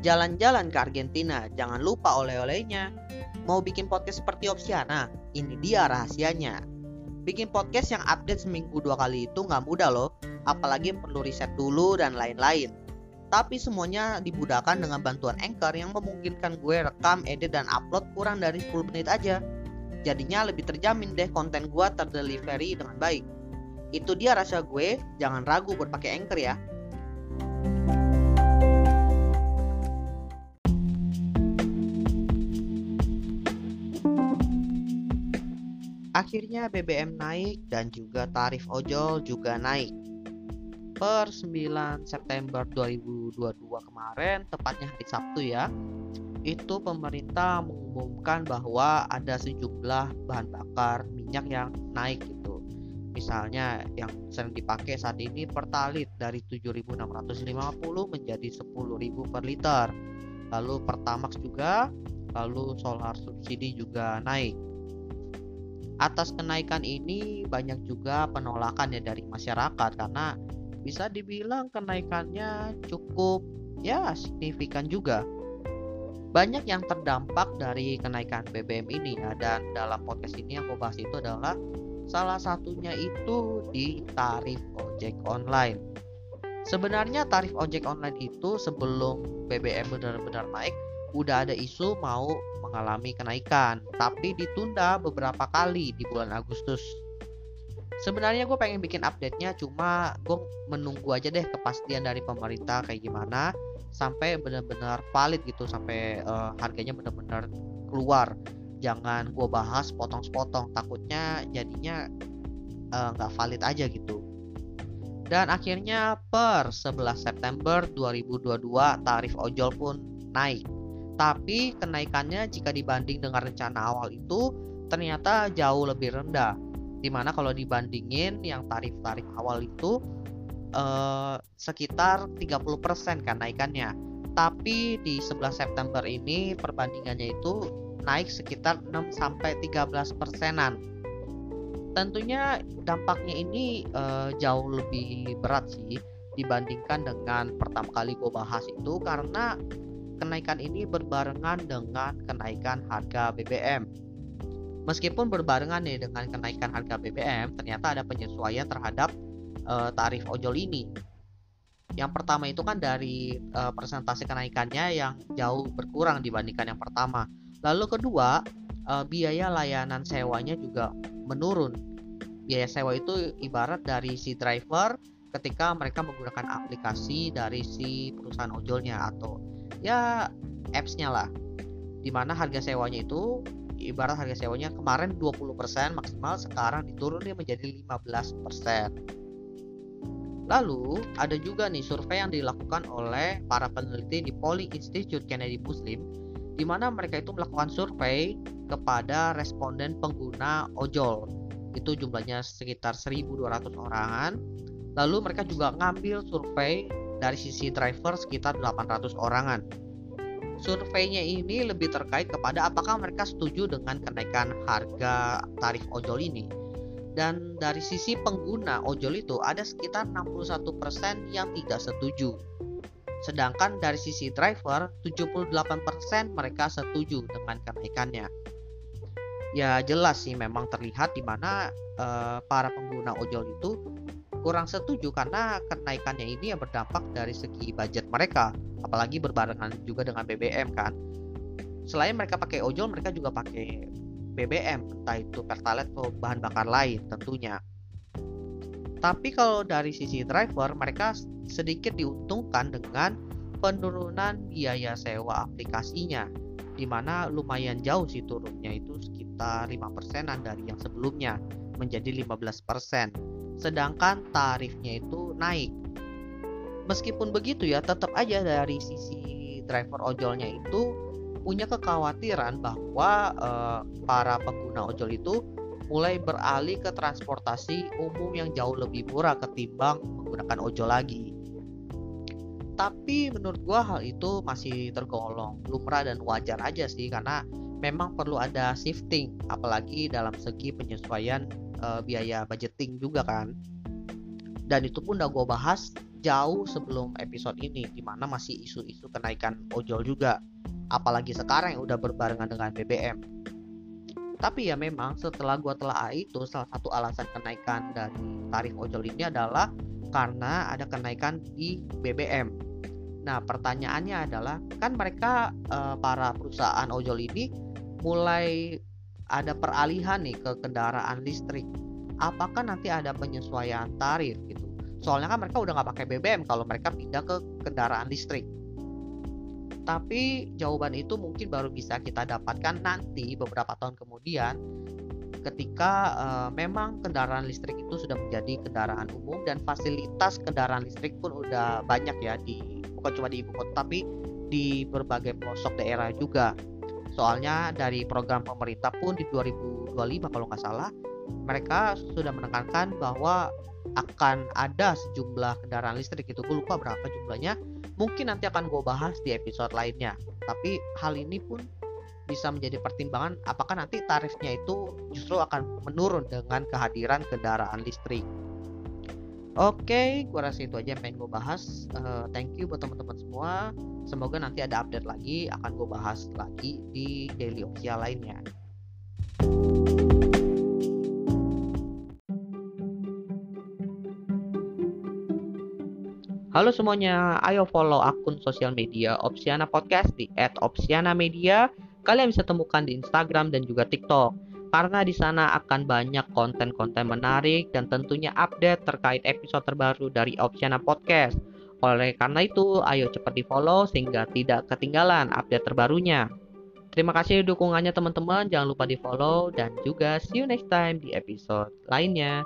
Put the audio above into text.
Jalan-jalan ke Argentina, jangan lupa oleh-olehnya. Mau bikin podcast seperti Opsiana? Ini dia rahasianya. Bikin podcast yang update seminggu 2 kali itu nggak mudah loh, apalagi perlu riset dulu dan lain-lain. Tapi semuanya dibudakan dengan bantuan Anchor yang memungkinkan gue rekam, edit, dan upload kurang dari 10 menit aja. Jadinya lebih terjamin deh konten gue terdelivery dengan baik. Itu dia rasa gue, jangan ragu buat pakai Anchor ya. Akhirnya BBM naik dan juga tarif ojol juga naik. Per 9 September 2022 kemarin, tepatnya hari Sabtu ya, itu pemerintah mengumumkan bahwa ada sejumlah bahan bakar minyak yang naik gitu. Misalnya yang sering dipakai saat ini Pertalite dari 7.650 menjadi 10.000 per liter. Lalu Pertamax juga, lalu solar subsidi juga naik. Atas kenaikan ini banyak juga penolakan ya dari masyarakat, karena bisa dibilang kenaikannya cukup ya signifikan juga. Banyak yang terdampak dari kenaikan BBM ini ya, dan dalam podcast ini yang aku bahas itu adalah salah satunya itu di tarif ojek online. Sebenarnya tarif ojek online itu sebelum BBM benar-benar naik udah ada isu mau mengalami kenaikan, tapi ditunda beberapa kali di bulan Agustus. Sebenarnya gue pengen bikin update-nya, cuma gue menunggu aja deh kepastian dari pemerintah kayak gimana sampai benar-benar valid gitu, sampai harganya benar-benar keluar. Jangan gue bahas potong-potong, takutnya jadinya nggak valid aja gitu. Dan akhirnya per 11 September 2022 tarif ojol pun naik. Tapi kenaikannya jika dibanding dengan rencana awal itu ternyata jauh lebih rendah. Dimana kalau dibandingin yang tarif-tarif awal itu sekitar 30% kan naikannya. Tapi di 11 September ini perbandingannya itu naik sekitar 6-13%. Tentunya dampaknya ini jauh lebih berat sih dibandingkan dengan pertama kali gue bahas itu, karena kenaikan ini berbarengan dengan kenaikan harga BBM. Meskipun berbarengan nih dengan kenaikan harga BBM, ternyata ada penyesuaian terhadap tarif ojol ini. Yang pertama itu kan dari persentase kenaikannya yang jauh berkurang dibandingkan yang pertama. Lalu kedua, biaya layanan sewanya juga menurun. Biaya sewa itu ibarat dari si driver ketika mereka menggunakan aplikasi dari si perusahaan ojolnya atau ya apps-nya lah, dimana harga sewanya itu ibarat harga sewanya kemarin 20% maksimal, sekarang diturunin menjadi 15%. Lalu ada juga nih survei yang dilakukan oleh para peneliti di Poly Institute Kennedy Muslim, dimana mereka itu melakukan survei kepada responden pengguna ojol. Itu jumlahnya sekitar 1.200 orangan. Lalu mereka juga ngambil survei dari sisi driver sekitar 800 orangan. Surveinya ini lebih terkait kepada apakah mereka setuju dengan kenaikan harga tarif ojol ini. Dan dari sisi pengguna ojol itu ada sekitar 61% yang tidak setuju. Sedangkan dari sisi driver 78% mereka setuju dengan kenaikannya. Ya jelas sih memang terlihat di mana para pengguna ojol itu kurang setuju karena kenaikannya ini yang berdampak dari segi budget mereka, apalagi berbarengan juga dengan BBM kan. Selain mereka pakai ojol, mereka juga pakai BBM, entah itu Pertalite atau bahan bakar lain tentunya. Tapi kalau dari sisi driver, mereka sedikit diuntungkan dengan penurunan biaya sewa aplikasinya, di mana lumayan jauh sih turunnya, itu sekitar 5%-an dari yang sebelumnya menjadi 15%. Sedangkan tarifnya itu naik. Meskipun begitu ya, tetap aja dari sisi driver ojolnya itu punya kekhawatiran bahwa para pengguna ojol itu mulai beralih ke transportasi umum yang jauh lebih murah ketimbang menggunakan ojol lagi. Tapi menurut gua hal itu masih tergolong lumrah dan wajar aja sih, karena memang perlu ada shifting, apalagi dalam segi penyesuaian biaya budgeting juga kan. Dan itu pun udah gue bahas jauh sebelum episode ini, di mana masih isu-isu kenaikan ojol juga, apalagi sekarang yang udah berbarengan dengan BBM. Tapi ya memang setelah gua telah itu, salah satu alasan kenaikan dari tarif ojol ini adalah karena ada kenaikan di BBM. Nah pertanyaannya adalah, kan mereka para perusahaan ojol ini mulai ada peralihan nih ke kendaraan listrik. Apakah nanti ada penyesuaian tarif gitu? Soalnya kan mereka udah nggak pakai BBM kalau mereka pindah ke kendaraan listrik. Tapi jawaban itu mungkin baru bisa kita dapatkan nanti beberapa tahun kemudian, ketika memang kendaraan listrik itu sudah menjadi kendaraan umum dan fasilitas kendaraan listrik pun udah banyak ya, bukan cuma di ibu kota tapi di berbagai pelosok daerah juga. Soalnya dari program pemerintah pun di 2025 kalau nggak salah, mereka sudah menekankan bahwa akan ada sejumlah kendaraan listrik itu. Gue lupa berapa jumlahnya, mungkin nanti akan gue bahas di episode lainnya. Tapi hal ini pun bisa menjadi pertimbangan apakah nanti tarifnya itu justru akan menurun dengan kehadiran kendaraan listrik. Oke, gue rasa itu aja yang pengen gue bahas. Thank you buat teman-teman semua. Semoga nanti ada update lagi, akan gue bahas lagi di Daily Opsia lainnya. Halo semuanya, ayo follow akun sosial media Opsiana Podcast di @opsianamedia. Kalian bisa temukan di Instagram dan juga TikTok, karena di sana akan banyak konten-konten menarik dan tentunya update terkait episode terbaru dari Opsiana Podcast. Oleh karena itu, ayo cepat di follow sehingga tidak ketinggalan update terbarunya. Terima kasih dukungannya teman-teman, jangan lupa di follow dan juga see you next time di episode lainnya.